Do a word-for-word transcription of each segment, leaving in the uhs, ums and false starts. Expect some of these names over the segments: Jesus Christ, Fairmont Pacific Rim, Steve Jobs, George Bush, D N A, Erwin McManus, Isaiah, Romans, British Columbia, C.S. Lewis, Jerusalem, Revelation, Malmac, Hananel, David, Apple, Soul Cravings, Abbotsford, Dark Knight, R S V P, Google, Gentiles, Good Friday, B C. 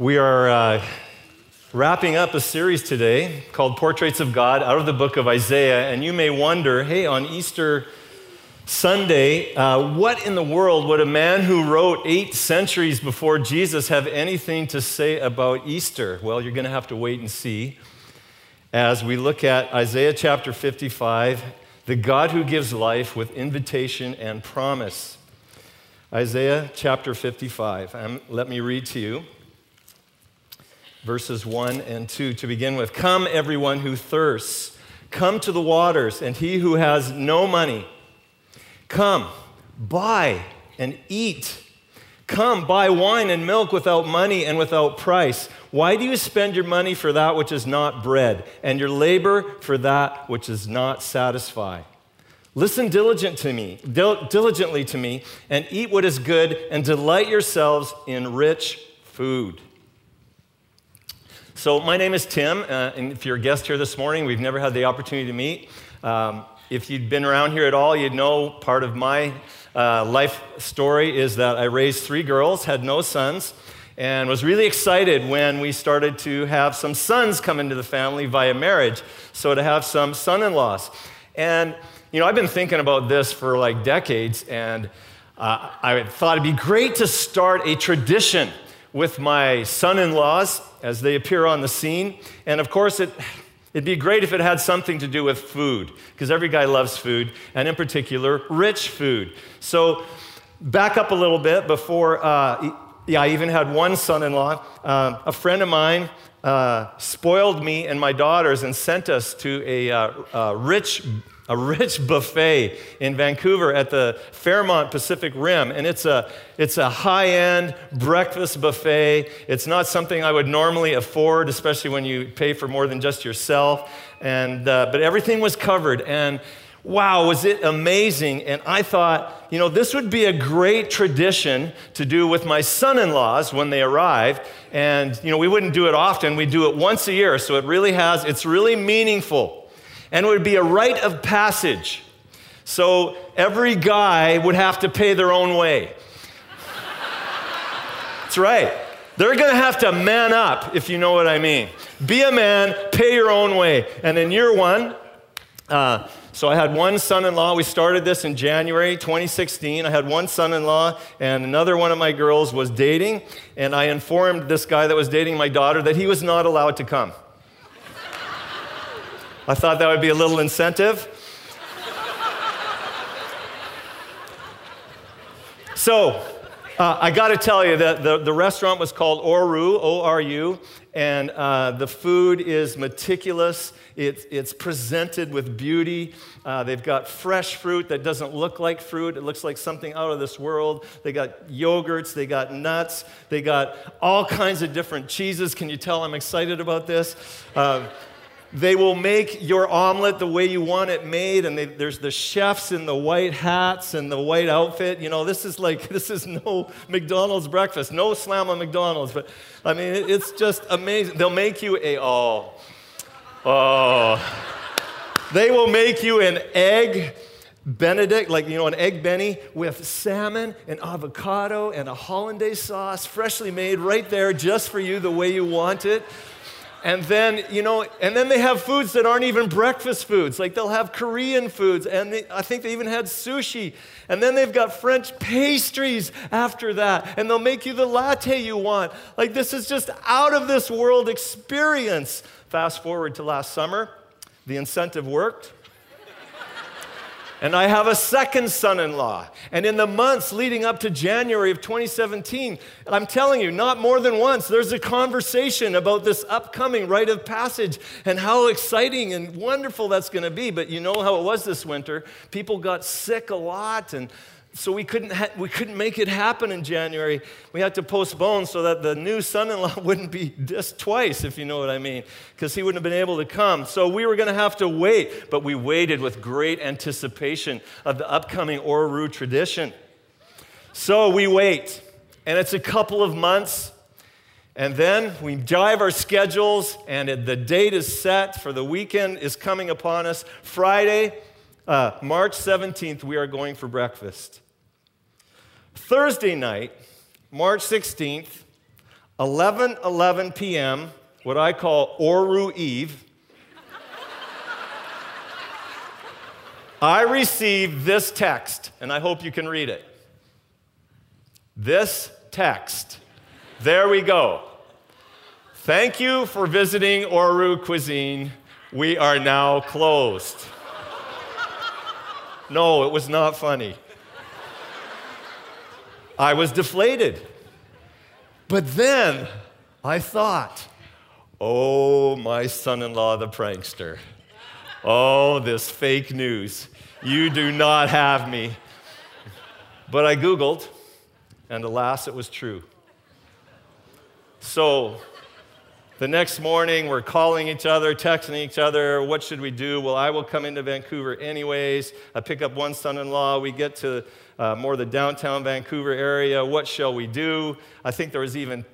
We are uh, wrapping up a series today called Portraits of God out of the book of Isaiah, and you may wonder, hey, on Easter Sunday, uh, what in the world would a man who wrote eight centuries before Jesus have anything to say about Easter? Well, you're going to have to wait and see as we look at Isaiah chapter fifty-five, the God who gives life with invitation and promise. Isaiah chapter fifty-five, um, let me read to you. Verses one and two to begin with. Come, everyone who thirsts, come to the waters, and he who has no money. Come, buy and eat. Come, buy wine and milk without money and without price. Why do you spend your money for that which is not bread, and your labor for that which does not satisfy? Listen diligent to me, dil- diligently to me, and eat what is good, and delight yourselves in rich food. So my name is Tim, uh, and if you're a guest here this morning, we've never had the opportunity to meet. Um, if you'd been around here at all, you'd know part of my uh, life story is that I raised three girls, had no sons, and was really excited when we started to have some sons come into the family via marriage, so to have some son-in-laws. And, you know, I've been thinking about this for like decades, and uh, I thought it'd be great to start a tradition with my son-in-laws as they appear on the scene. And of course, it, it'd be great if it had something to do with food, because every guy loves food, and in particular, rich food. So back up a little bit before uh, yeah, I even had one son-in-law. Uh, a friend of mine uh, spoiled me and my daughters and sent us to a, uh, a rich a rich buffet in Vancouver at the Fairmont Pacific Rim, and it's a it's a high-end breakfast buffet. It's not something I would normally afford, especially when you pay for more than just yourself, and uh, but everything was covered, and wow, was it amazing, and I thought, you know, this would be a great tradition to do with my son-in-laws when they arrive, and, you know, we wouldn't do it often, we do it once a year, so it really has, it's really meaningful. And it would be a rite of passage. So every guy would have to pay their own way. That's right. They're going to have to man up, if you know what I mean. Be a man, pay your own way. And in year one, uh, so I had one son-in-law. We started this in January twenty sixteen. I had one son-in-law, and another one of my girls was dating. And I informed this guy that was dating my daughter that he was not allowed to come. I thought that would be a little incentive. So, uh, I got to tell you that the, the restaurant was called Oru, O R U, and uh, the food is meticulous. It, it's presented with beauty. Uh, they've got fresh fruit that doesn't look like fruit. It looks like something out of this world. They got yogurts. They got nuts. They got all kinds of different cheeses. Can you tell I'm excited about this? Uh, They will make your omelet the way you want it made, and they, there's the chefs in the white hats and the white outfit. You know, this is like, this is no McDonald's breakfast, no slam on McDonald's, but I mean, it, it's just amazing. They'll make you a, oh, oh. They will make you an egg Benedict, like, you know, an egg benny with salmon and avocado and a hollandaise sauce, freshly made right there just for you the way you want it. And then, you know, and then they have foods that aren't even breakfast foods. Like, they'll have Korean foods, and they, I think they even had sushi. And then they've got French pastries after that, and they'll make you the latte you want. Like, this is just out of this world experience. Fast forward to last summer, the incentive worked. And I have a second son-in-law. And in the months leading up to January of twenty seventeen, I'm telling you, not more than once, there's a conversation about this upcoming rite of passage and how exciting and wonderful that's going to be. But you know how it was this winter. People got sick a lot, and so we couldn't ha- we couldn't make it happen in January. We had to postpone so that the new son-in-law wouldn't be dissed twice, if you know what I mean, because he wouldn't have been able to come. So we were going to have to wait, but we waited with great anticipation of the upcoming Oru tradition. So we wait, and it's a couple of months, and then we dive our schedules, and it, the date is set for the weekend is coming upon us. Friday, Uh, March seventeenth, we are going for breakfast. Thursday night, March sixteenth, eleven eleven p m, what I call Oru Eve, I received this text, and I hope you can read it. This text. There we go. Thank you for visiting Oru Cuisine. We are now closed. No, it was not funny. I was deflated. But then I thought, oh, my son-in-law, the prankster. Oh, this fake news. You do not have me. But I Googled, and alas, it was true. So the next morning, we're calling each other, texting each other. What should we do? Well, I will come into Vancouver anyways. I pick up one son-in-law. We get to uh, more the downtown Vancouver area. What shall we do? I think there was even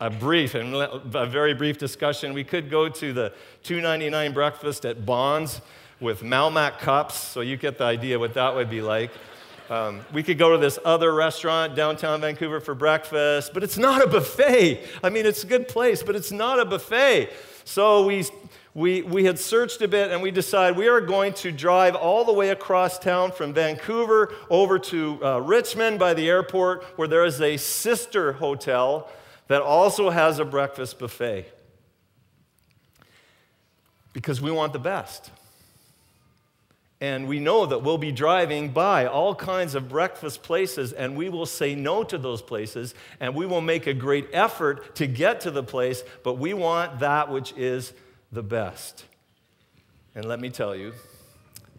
a brief, and a very brief discussion. We could go to the two ninety-nine breakfast at Bonds with Malmac cups, so you get the idea what that would be like. Um, we could go to this other restaurant downtown Vancouver for breakfast, but it's not a buffet. I mean, it's a good place, but it's not a buffet. So we we we had searched a bit, and we decided we are going to drive all the way across town from Vancouver over to uh, Richmond by the airport, where there is a sister hotel that also has a breakfast buffet, because we want the best. And we know that we'll be driving by all kinds of breakfast places, and we will say no to those places, and we will make a great effort to get to the place, but we want that which is the best. And let me tell you,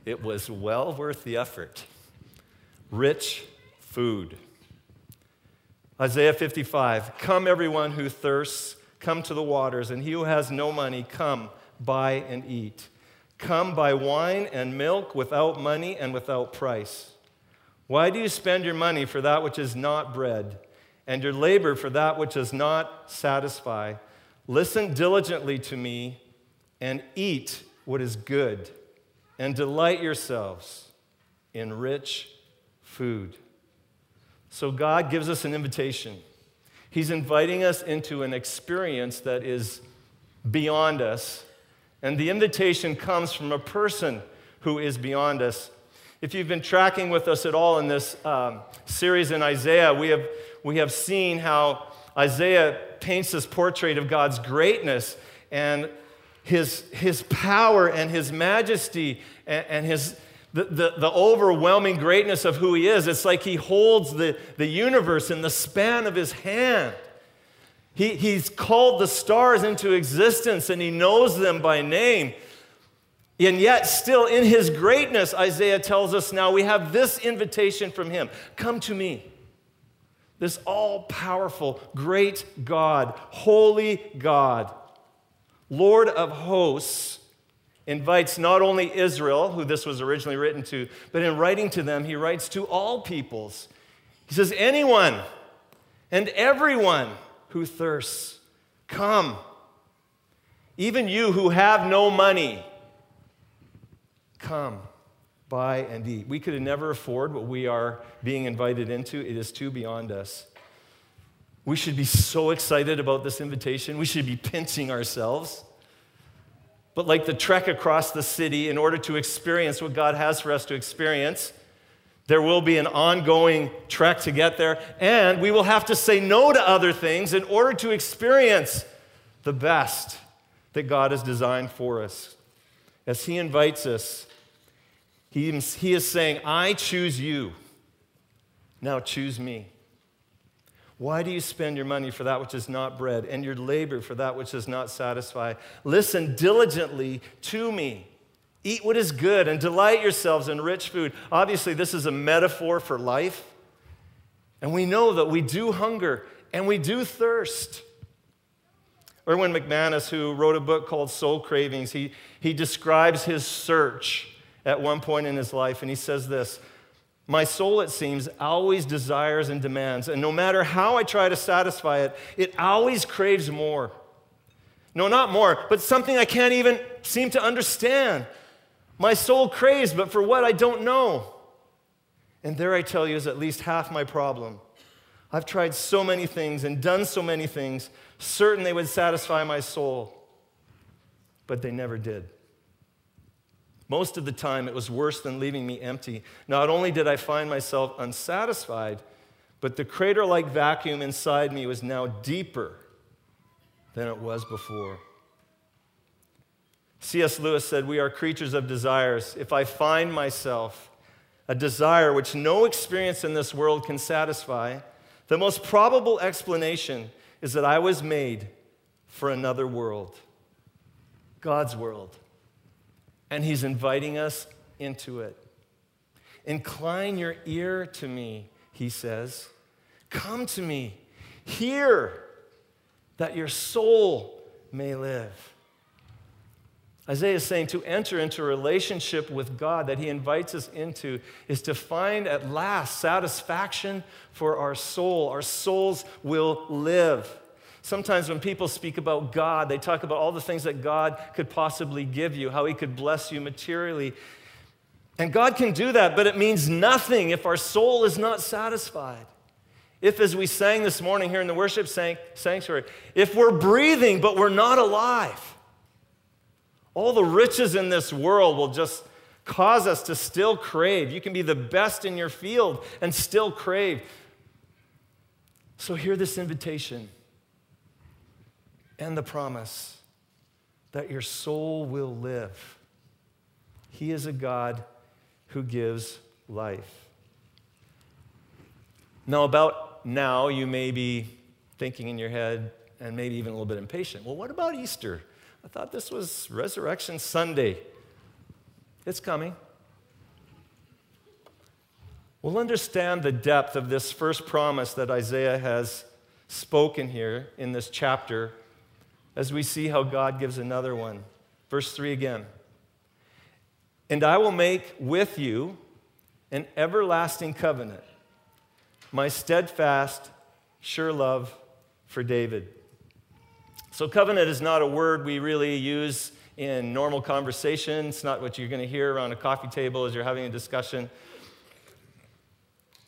it was well worth the effort. Rich food. Isaiah fifty-five, come everyone who thirsts, come to the waters, and he who has no money, come, buy and eat. Come buy wine and milk without money and without price. Why do you spend your money for that which is not bread, and your labor for that which does not satisfy? Listen diligently to me and eat what is good, and delight yourselves in rich food. So God gives us an invitation. He's inviting us into an experience that is beyond us. And the invitation comes from a person who is beyond us. If you've been tracking with us at all in this um, series in Isaiah, we have, we have seen how Isaiah paints this portrait of God's greatness and his, his power and his majesty and, and his the, the, the overwhelming greatness of who he is. It's like he holds the, the universe in the span of his hand. He, he's called the stars into existence, and he knows them by name. And yet, still in his greatness, Isaiah tells us now, we have this invitation from him. Come to me. This all-powerful, great God, holy God, Lord of hosts, invites not only Israel, who this was originally written to, but in writing to them, he writes to all peoples. He says, anyone and everyone who thirsts, come. Even you who have no money, come, buy and eat. We could never afford what we are being invited into. It is too beyond us. We should be so excited about this invitation. We should be pinching ourselves. But like the trek across the city, in order to experience what God has for us to experience, there will be an ongoing trek to get there, and we will have to say no to other things in order to experience the best that God has designed for us. As he invites us, he is saying, I choose you. Now choose me. Why do you spend your money for that which is not bread, and your labor for that which does not satisfy? Listen diligently to me. Eat what is good and delight yourselves in rich food. Obviously, this is a metaphor for life. And we know that we do hunger and we do thirst. Erwin McManus, who wrote a book called Soul Cravings, he, he describes his search at one point in his life, and he says this, my soul, it seems, always desires and demands, and no matter how I try to satisfy it, it always craves more. No, not more, but something I can't even seem to understand. My soul craves, but for what I don't know. And there I tell you is at least half my problem. I've tried so many things and done so many things, certain they would satisfy my soul, but they never did. Most of the time, it was worse than leaving me empty. Not only did I find myself unsatisfied, but the crater-like vacuum inside me was now deeper than it was before. C S Lewis said, "We are creatures of desires. If I find myself a desire which no experience in this world can satisfy, the most probable explanation is that I was made for another world, God's world." And he's inviting us into it. "Incline your ear to me," he says. "Come to me. Hear that your soul may live." Isaiah is saying to enter into a relationship with God that he invites us into is to find at last satisfaction for our soul. Our souls will live. Sometimes when people speak about God, they talk about all the things that God could possibly give you, how he could bless you materially. And God can do that, but it means nothing if our soul is not satisfied. If, as we sang this morning here in the worship sanctuary, if we're breathing but we're not alive, all the riches in this world will just cause us to still crave. You can be the best in your field and still crave. So hear this invitation and the promise that your soul will live. He is a God who gives life. Now, about now, you may be thinking in your head and maybe even a little bit impatient. Well, what about Easter? I thought this was Resurrection Sunday. It's coming. We'll understand the depth of this first promise that Isaiah has spoken here in this chapter as we see how God gives another one. Verse three again. "And I will make with you an everlasting covenant, my steadfast, sure love for David." So covenant is not a word we really use in normal conversation. It's not what you're going to hear around a coffee table as you're having a discussion.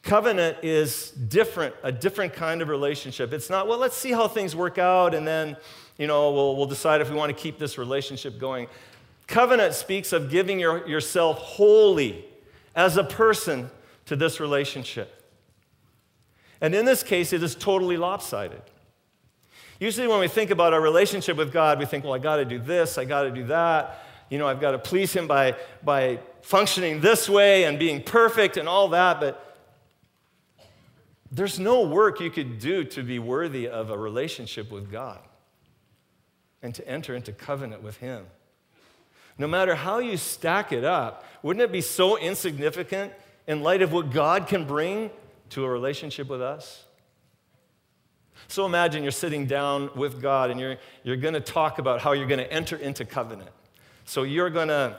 Covenant is different, a different kind of relationship. It's not, well, let's see how things work out and then, you know, we'll, we'll decide if we want to keep this relationship going. Covenant speaks of giving your, yourself wholly as a person to this relationship. And in this case, it is totally lopsided. Usually when we think about our relationship with God, we think, well, I got to do this, I got to do that. You know, I've got to please him by, by functioning this way and being perfect and all that, but there's no work you could do to be worthy of a relationship with God and to enter into covenant with him. No matter how you stack it up, wouldn't it be so insignificant in light of what God can bring to a relationship with us? So imagine you're sitting down with God and you're, you're going to talk about how you're going to enter into covenant. So you're going to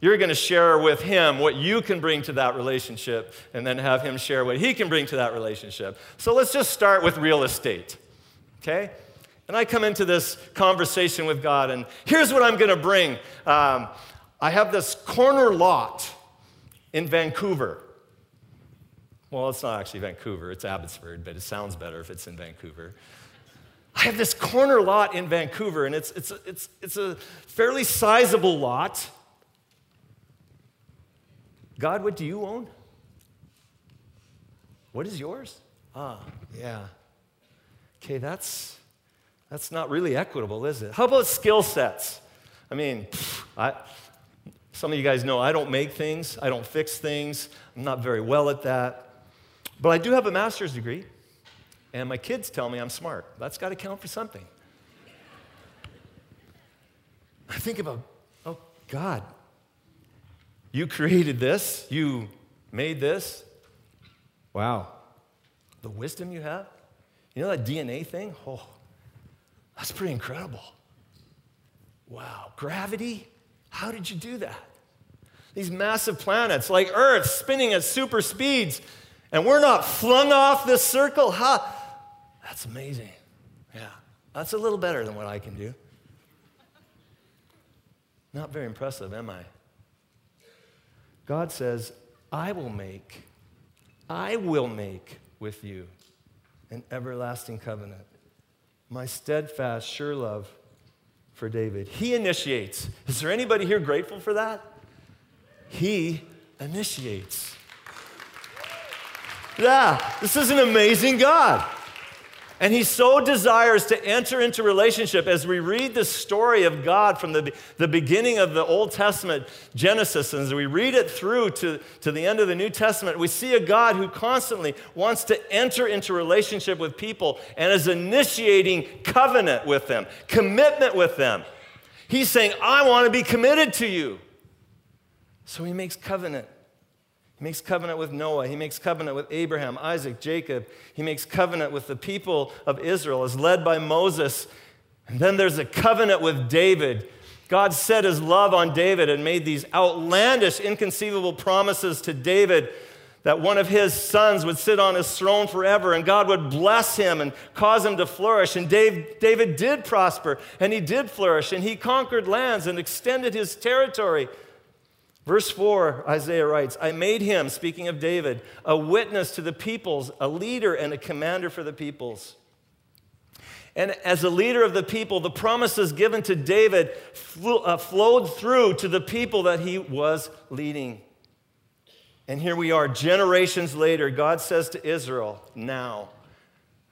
You're going to share with him what you can bring to that relationship and then have him share what he can bring to that relationship. So let's just start with real estate, okay? And I come into this conversation with God, and here's what I'm going to bring. Um, I have this corner lot in Vancouver. Well, it's not actually Vancouver. It's Abbotsford, but it sounds better if it's in Vancouver. I have this corner lot in Vancouver, and it's it's it's it's a fairly sizable lot. God, what do you own? What is yours? Ah, yeah. Okay, that's that's not really equitable, is it? How about skill sets? I mean, I, some of you guys know I don't make things. I don't fix things. I'm not very well at that. But I do have a master's degree, and my kids tell me I'm smart. That's got to count for something. I think about, oh, God, you created this. You made this. Wow. The wisdom you have. You know that D N A thing? Oh, that's pretty incredible. Wow. Gravity? How did you do that? These massive planets like Earth spinning at super speeds, and we're not flung off this circle. Huh? That's amazing. Yeah. That's a little better than what I can do. Not very impressive, am I? God says, I will make, I will make with you an everlasting covenant. My steadfast, sure love for David. He initiates. Is there anybody here grateful for that? He initiates. Yeah, this is an amazing God. And he so desires to enter into relationship. As we read the story of God from the, the beginning of the Old Testament, Genesis, and as we read it through to, to the end of the New Testament, we see a God who constantly wants to enter into relationship with people and is initiating covenant with them, commitment with them. He's saying, I want to be committed to you. So he makes covenant. He makes covenant with Noah. He makes covenant with Abraham, Isaac, Jacob. He makes covenant with the people of Israel as led by Moses. And then there's a covenant with David. God set his love on David and made these outlandish, inconceivable promises to David that one of his sons would sit on his throne forever and God would bless him and cause him to flourish. And Dave, David did prosper and he did flourish and he conquered lands and extended his territory. Verse four, Isaiah writes, I made him, speaking of David, a witness to the peoples, a leader and a commander for the peoples. And as a leader of the people, the promises given to David flew, uh, flowed through to the people that he was leading. And here we are, generations later, God says to Israel, now,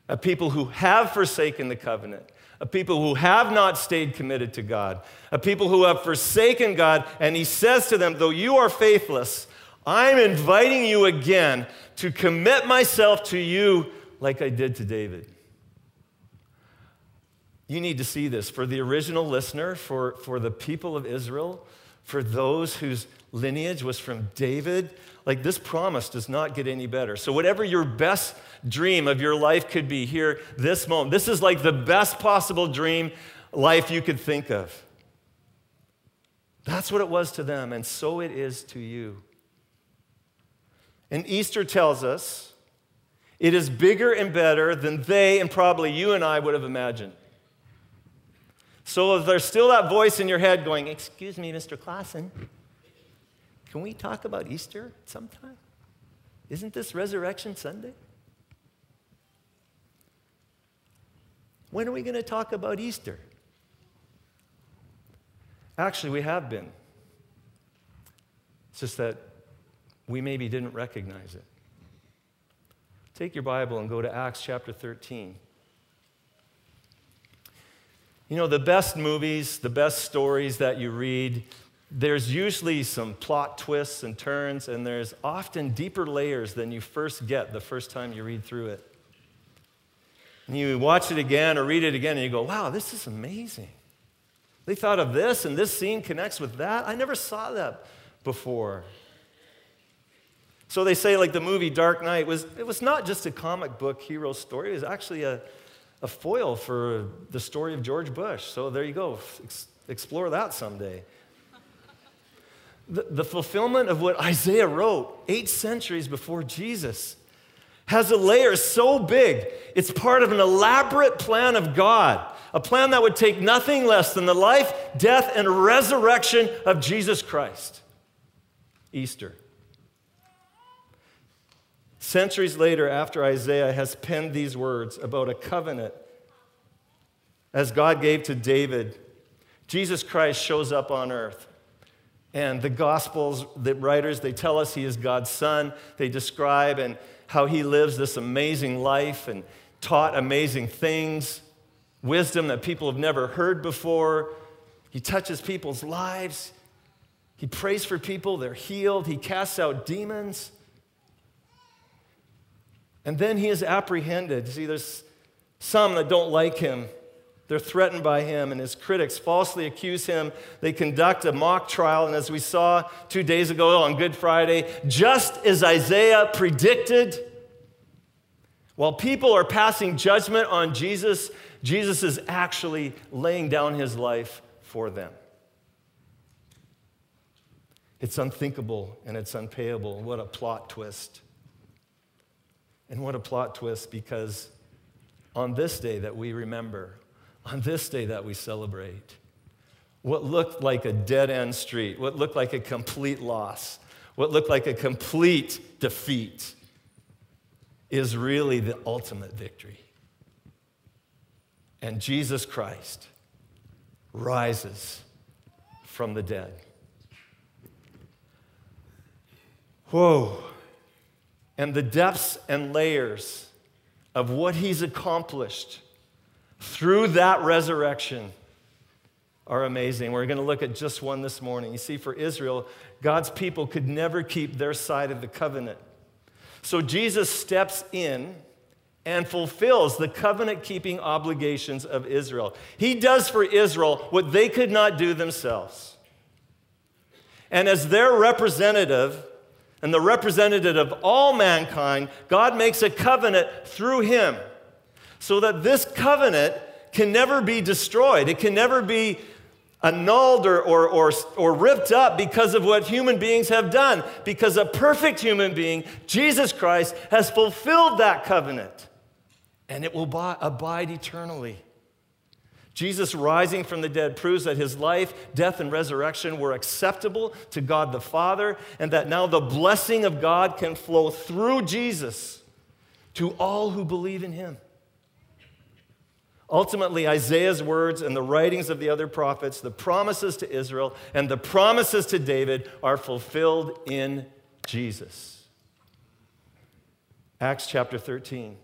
a people who have forsaken the covenant, a people who have not stayed committed to God, a people who have forsaken God, and he says to them, though you are faithless, I'm inviting you again to commit myself to you like I did to David. You need to see this for the original listener, for, for the people of Israel, for those whose lineage was from David. Like, this promise does not get any better. So whatever your best dream of your life could be here this moment, this is like the best possible dream life you could think of. That's what it was to them, and so it is to you. And Easter tells us it is bigger and better than they and probably you and I would have imagined. So if there's still that voice in your head going, excuse me, Mister Clausen, can we talk about Easter sometime? Isn't this Resurrection Sunday? When are we going to talk about Easter? Actually, we have been. It's just that we maybe didn't recognize it. Take your Bible and go to Acts chapter thirteen. You know, the best movies, the best stories that you read, there's usually some plot twists and turns, and there's often deeper layers than you first get the first time you read through it. And you watch it again or read it again, and you go, wow, this is amazing. They thought of this, and this scene connects with that. I never saw that before. So they say, like the movie Dark Knight, was it was not just a comic book hero story. It was actually a, a foil for the story of George Bush. So there you go. Ex- explore that someday. The, the fulfillment of what Isaiah wrote eight centuries before Jesus has a layer so big, it's part of an elaborate plan of God, a plan that would take nothing less than the life, death, and resurrection of Jesus Christ. Easter. Centuries later, after Isaiah has penned these words about a covenant as God gave to David, Jesus Christ shows up on earth. And the Gospels, the writers, they tell us he is God's son. They describe and how he lives this amazing life and taught amazing things, wisdom that people have never heard before. He touches people's lives. He prays for people. They're healed. He casts out demons. And then he is apprehended. See, there's some that don't like him. They're threatened by him, and his critics falsely accuse him. They conduct a mock trial, and as we saw two days ago on Good Friday, just as Isaiah predicted, while people are passing judgment on Jesus, Jesus is actually laying down his life for them. It's unthinkable, and it's unpayable. What a plot twist. And what a plot twist, because on this day that we remember, on this day that we celebrate, what looked like a dead-end street, what looked like a complete loss, what looked like a complete defeat, is really the ultimate victory. And Jesus Christ rises from the dead. Whoa. And the depths and layers of what he's accomplished through that resurrection are amazing. We're going to look at just one this morning. You see, for Israel, God's people could never keep their side of the covenant. So Jesus steps in and fulfills the covenant-keeping obligations of Israel. He does for Israel what they could not do themselves. And as their representative, and the representative of all mankind, God makes a covenant through him so that this covenant can never be destroyed. It can never be annulled or, or, or, or ripped up because of what human beings have done, because a perfect human being, Jesus Christ, has fulfilled that covenant, and it will bi- abide eternally. Jesus rising from the dead proves that his life, death, and resurrection were acceptable to God the Father, and that now the blessing of God can flow through Jesus to all who believe in him. Ultimately, Isaiah's words and the writings of the other prophets, the promises to Israel and the promises to David are fulfilled in Jesus. Acts chapter thirteen.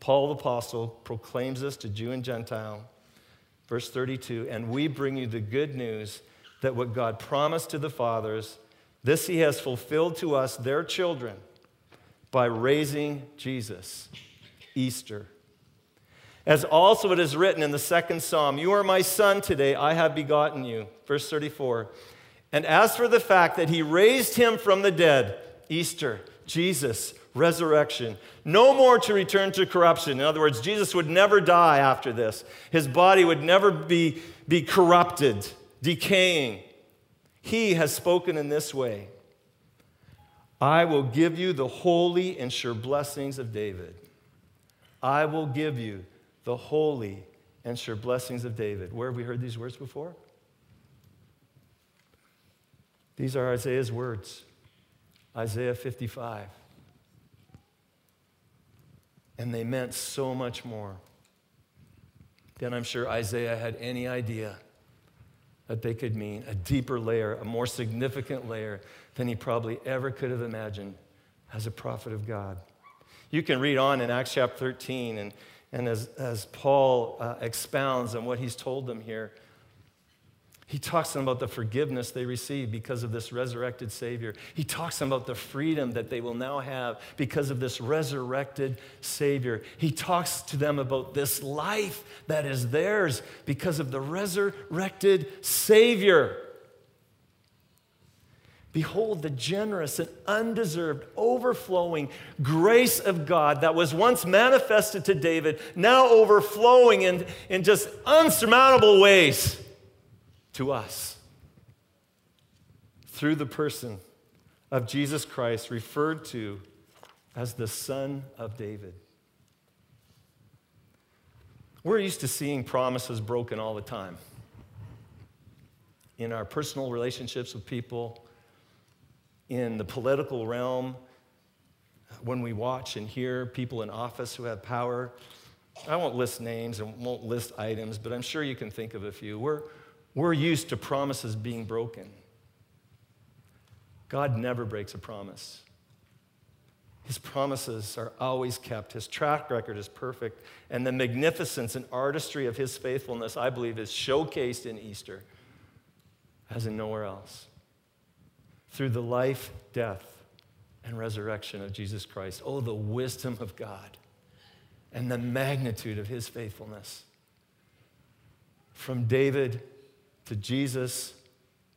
Paul the apostle proclaims this to Jew and Gentile. Verse thirty-two, and we bring you the good news that what God promised to the fathers, this he has fulfilled to us, their children, by raising Jesus, Easter. As also it is written in the second psalm, you are my son today, I have begotten you. Verse thirty-four, and as for the fact that he raised him from the dead, Easter, Jesus, resurrection, no more to return to corruption. In other words, Jesus would never die after this. His body would never be, be corrupted, decaying. He has spoken in this way, I will give you the holy and sure blessings of David. I will give you the holy and sure blessings of David. Where have we heard these words before? These are Isaiah's words. Isaiah fifty-five. And they meant so much more than I'm sure Isaiah had any idea that they could mean, a deeper layer, a more significant layer than he probably ever could have imagined as a prophet of God. You can read on in Acts chapter thirteen, and, and as, as Paul uh, expounds on what he's told them here, he talks to them about the forgiveness they receive because of this resurrected Savior. He talks to them about the freedom that they will now have because of this resurrected Savior. He talks to them about this life that is theirs because of the resurrected Savior. Behold the generous and undeserved, overflowing grace of God that was once manifested to David, now overflowing in, in just unsurmountable ways to us through the person of Jesus Christ, referred to as the Son of David. We're used to seeing promises broken all the time in our personal relationships with people, in the political realm, when we watch and hear people in office who have power. I won't list names and won't list items, but I'm sure you can think of a few. We're We're used to promises being broken. God never breaks a promise. His promises are always kept. His track record is perfect. And the magnificence and artistry of his faithfulness, I believe, is showcased in Easter as in nowhere else. Through the life, death, and resurrection of Jesus Christ. Oh, the wisdom of God and the magnitude of his faithfulness. From David to Jesus,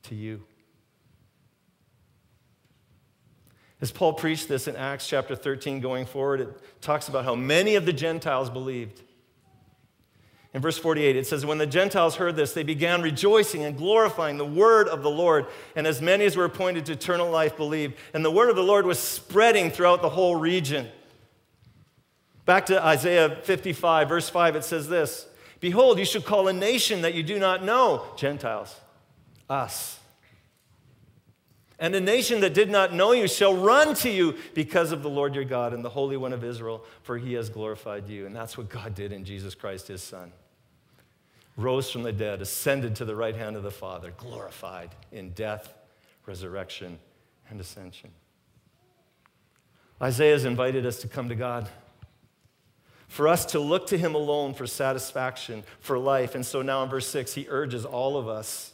to you. As Paul preached this in Acts chapter thirteen going forward, it talks about how many of the Gentiles believed. In verse forty-eight, it says, when the Gentiles heard this, they began rejoicing and glorifying the word of the Lord, and as many as were appointed to eternal life believed. And the word of the Lord was spreading throughout the whole region. Back to Isaiah fifty-five, verse five, it says this, behold, you should call a nation that you do not know, Gentiles, us. And the nation that did not know you shall run to you because of the Lord your God and the Holy One of Israel, for he has glorified you. And that's what God did in Jesus Christ, his son. Rose from the dead, ascended to the right hand of the Father, glorified in death, resurrection, and ascension. Isaiah has invited us to come to God, for us to look to him alone for satisfaction, for life. And so now in verse six, he urges all of us,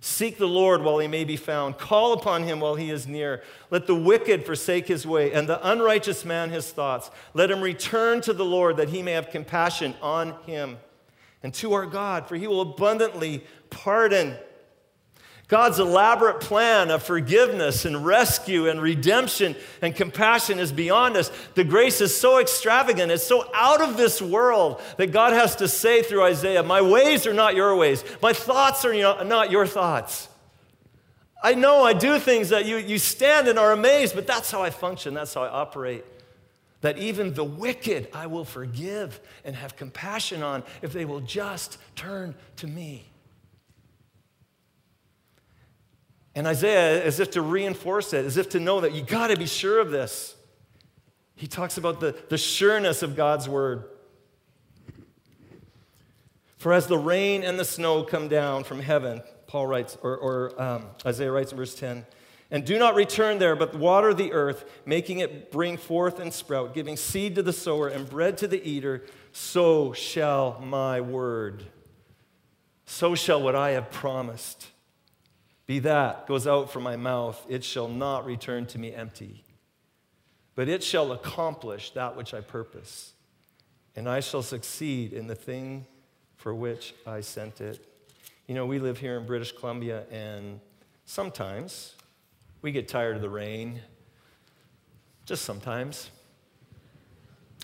seek the Lord while he may be found. Call upon him while he is near. Let the wicked forsake his way, and the unrighteous man his thoughts. Let him return to the Lord, that he may have compassion on him, and to our God, for he will abundantly pardon. God's elaborate plan of forgiveness and rescue and redemption and compassion is beyond us. The grace is so extravagant, it's so out of this world, that God has to say through Isaiah, my ways are not your ways. My thoughts are not your thoughts. I know I do things that you, you stand and are amazed, but that's how I function, that's how I operate. That even the wicked I will forgive and have compassion on if they will just turn to me. And Isaiah, as if to reinforce it, as if to know that you got to be sure of this, he talks about the, the sureness of God's word. For as the rain and the snow come down from heaven, Paul writes, or, or um, Isaiah writes in verse ten, and do not return there, but water the earth, making it bring forth and sprout, giving seed to the sower and bread to the eater, so shall my word, so shall what I have promised. Be that goes out from my mouth, it shall not return to me empty, but it shall accomplish that which I purpose, and I shall succeed in the thing for which I sent it. You know, we live here in British Columbia, and sometimes we get tired of the rain, just sometimes.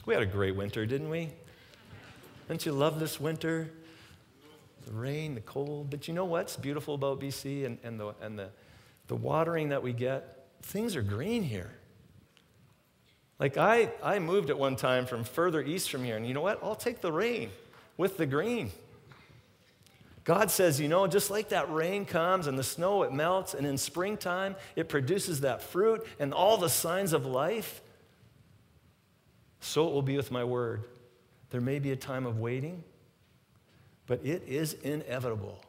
We had a great winter, didn't we? Didn't you love this winter? The rain, the cold, but you know what's beautiful about B C and, and, the, and the, the watering that we get? Things are green here. Like I, I moved at one time from further east from here, and you know what? I'll take the rain with the green. God says, you know, just like that rain comes and the snow, it melts, and in springtime, it produces that fruit and all the signs of life, so it will be with my word. There may be a time of waiting, but it is inevitable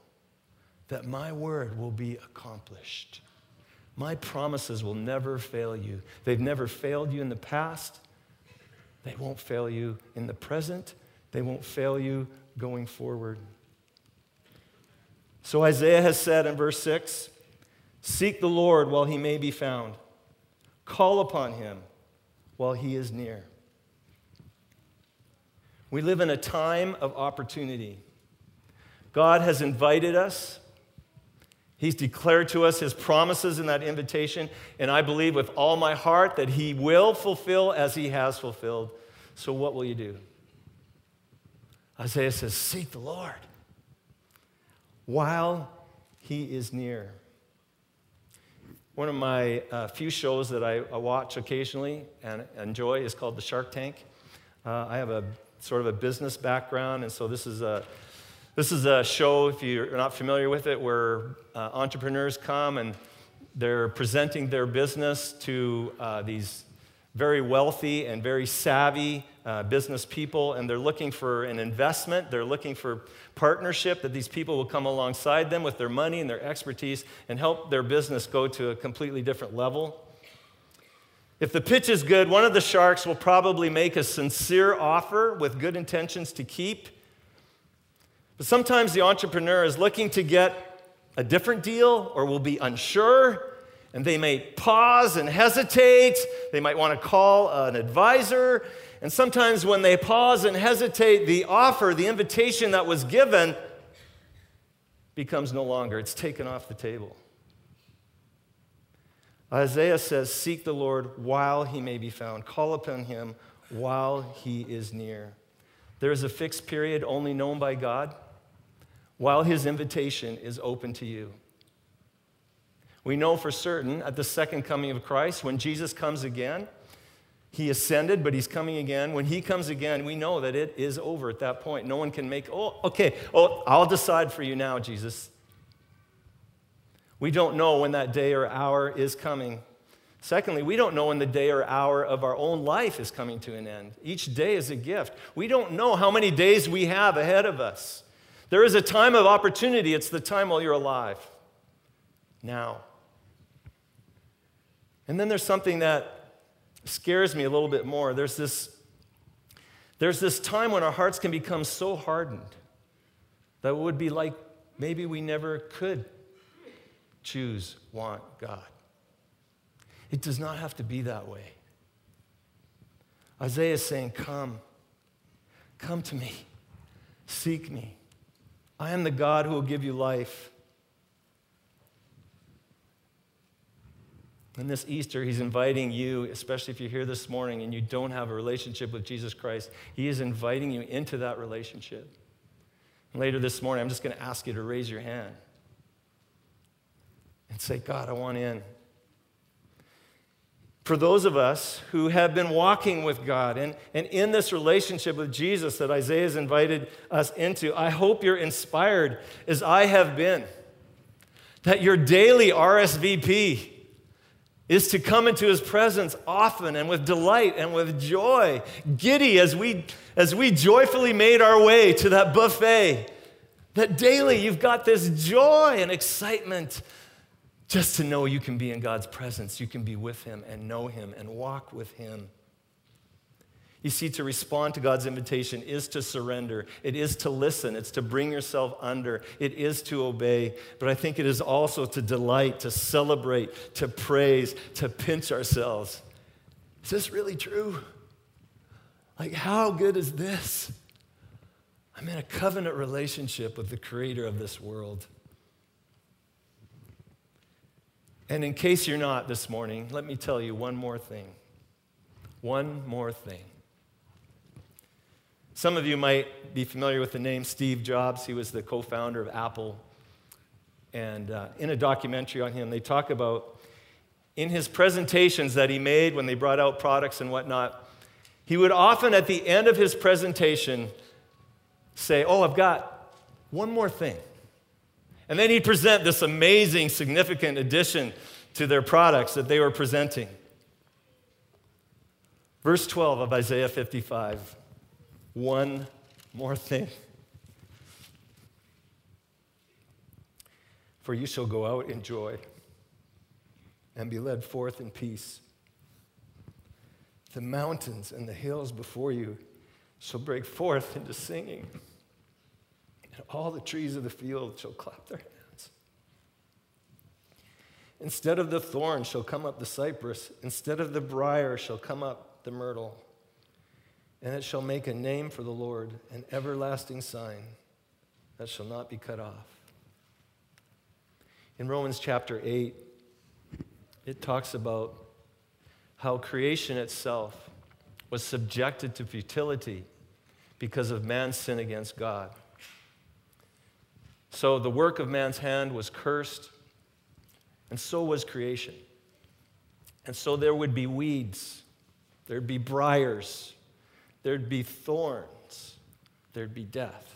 that my word will be accomplished. My promises will never fail you. They've never failed you in the past. They won't fail you in the present. They won't fail you going forward. So Isaiah has said in verse six, seek the Lord while he may be found. Call upon him while he is near. We live in a time of opportunity. God has invited us. He's declared to us his promises in that invitation, and I believe with all my heart that he will fulfill as he has fulfilled. So what will you do? Isaiah says, seek the Lord while he is near. One of my uh, few shows that I, I watch occasionally and enjoy is called the Shark Tank. Uh, I have a sort of a business background, and so this is a This is a show, if you're not familiar with it, where uh, entrepreneurs come and they're presenting their business to uh, these very wealthy and very savvy uh, business people, and they're looking for an investment. They're looking for partnership, that these people will come alongside them with their money and their expertise and help their business go to a completely different level. If the pitch is good, one of the sharks will probably make a sincere offer with good intentions to keep. But sometimes the entrepreneur is looking to get a different deal or will be unsure, and they may pause and hesitate. They might want to call an advisor. And sometimes when they pause and hesitate, the offer, the invitation that was given becomes no longer. It's taken off the table. Isaiah says, seek the Lord while he may be found. Call upon him while he is near. There is a fixed period only known by God, while his invitation is open to you. We know for certain at the second coming of Christ, when Jesus comes again, he ascended, but he's coming again. When he comes again, we know that it is over at that point. No one can make, oh, okay, oh, I'll decide for you now, Jesus. We don't know when that day or hour is coming. Secondly, we don't know when the day or hour of our own life is coming to an end. Each day is a gift. We don't know how many days we have ahead of us. There is a time of opportunity. It's the time while you're alive. Now. And then there's something that scares me a little bit more. There's this, there's this time when our hearts can become so hardened that it would be like maybe we never could choose, want God. It does not have to be that way. Isaiah is saying, come, come to me, seek me. I am the God who will give you life. And this Easter, he's inviting you, especially if you're here this morning and you don't have a relationship with Jesus Christ, he is inviting you into that relationship. And later this morning, I'm just going to ask you to raise your hand and say, God, I want in. For those of us who have been walking with God and, and in this relationship with Jesus that Isaiah has invited us into, I hope you're inspired as I have been, that your daily R S V P is to come into his presence often and with delight and with joy, giddy as we, as we joyfully made our way to that buffet, that daily you've got this joy and excitement just to know you can be in God's presence, you can be with him and know him and walk with him. You see, to respond to God's invitation is to surrender. It is to listen. It's to bring yourself under. It is to obey. But I think it is also to delight, to celebrate, to praise, to pinch ourselves. Is this really true? Like, how good is this? I'm in a covenant relationship with the creator of this world. And in case you're not this morning, let me tell you one more thing. One more thing. Some of you might be familiar with the name Steve Jobs. He was the co-founder of Apple. And uh, in a documentary on him, they talk about in his presentations that he made when they brought out products and whatnot, he would often at the end of his presentation say, oh, I've got one more thing. And then he'd present this amazing, significant addition to their products that they were presenting. Verse twelve of Isaiah fifty-five, one more thing. For you shall go out in joy and be led forth in peace. The mountains and the hills before you shall break forth into singing. All the trees of the field shall clap their hands. Instead of the thorn shall come up the cypress. Instead of the briar shall come up the myrtle. And it shall make a name for the Lord, an everlasting sign that shall not be cut off. In Romans chapter eight, it talks about how creation itself was subjected to futility because of man's sin against God. So the work of man's hand was cursed, and so was creation. And so there would be weeds, there'd be briars, there'd be thorns, there'd be death.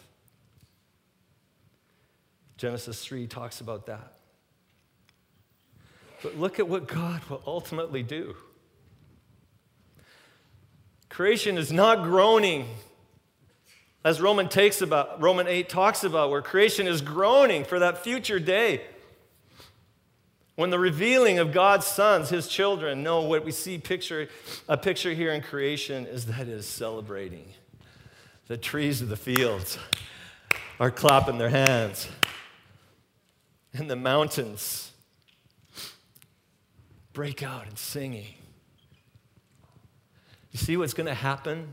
Genesis three talks about that. But look at what God will ultimately do. Creation is not groaning, as Roman takes about, Roman eight talks about, where creation is groaning for that future day when the revealing of God's sons, his children, know what we see picture, a picture here in creation is that it is celebrating. The trees of the fields are clapping their hands, and the mountains break out in singing. You see what's going to happen?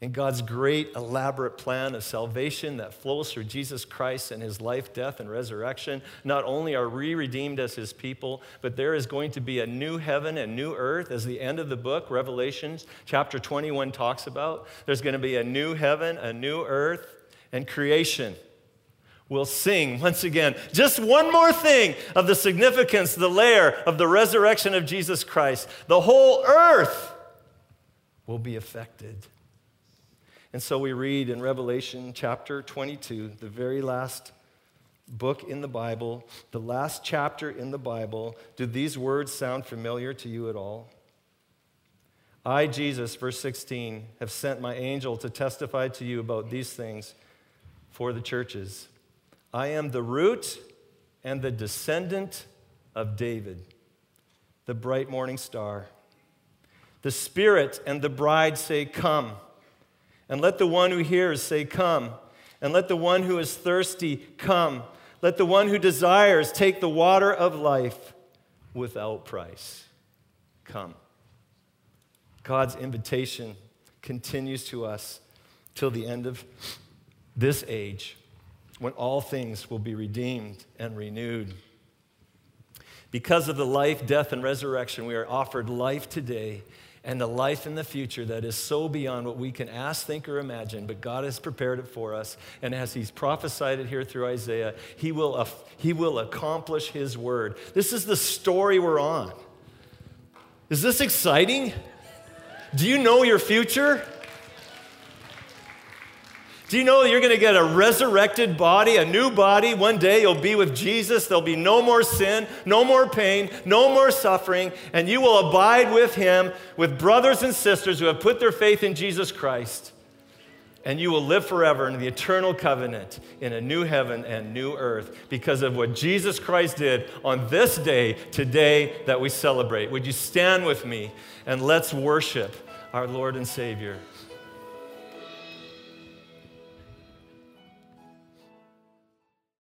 And God's great, elaborate plan of salvation that flows through Jesus Christ and his life, death, and resurrection, not only are we redeemed as his people, but there is going to be a new heaven and new earth, as the end of the book, Revelation chapter twenty-one talks about. There's going to be a new heaven, a new earth, and creation will sing once again. Just one more thing of the significance, the layer of the resurrection of Jesus Christ. The whole earth will be affected. And so we read in Revelation chapter twenty-two, the very last book in the Bible, the last chapter in the Bible. Do these words sound familiar to you at all? I, Jesus, verse sixteen, have sent my angel to testify to you about these things for the churches. I am the root and the descendant of David, the bright morning star. The Spirit and the bride say, come. And let the one who hears say, come. And let the one who is thirsty come. Let the one who desires take the water of life without price. Come. God's invitation continues to us till the end of this age, when all things will be redeemed and renewed. Because of the life, death, and resurrection, we are offered life today and the life in the future that is so beyond what we can ask, think, or imagine, but God has prepared it for us. And as he's prophesied it here through Isaiah, he will, af- he will accomplish his word. This is the story we're on. Is this exciting? Do you know your future? Do you know that you're going to get a resurrected body, a new body? One day you'll be with Jesus. There'll be no more sin, no more pain, no more suffering, and you will abide with him, with brothers and sisters who have put their faith in Jesus Christ. And you will live forever in the eternal covenant in a new heaven and new earth because of what Jesus Christ did on this day, today, that we celebrate. Would you stand with me and let's worship our Lord and Savior?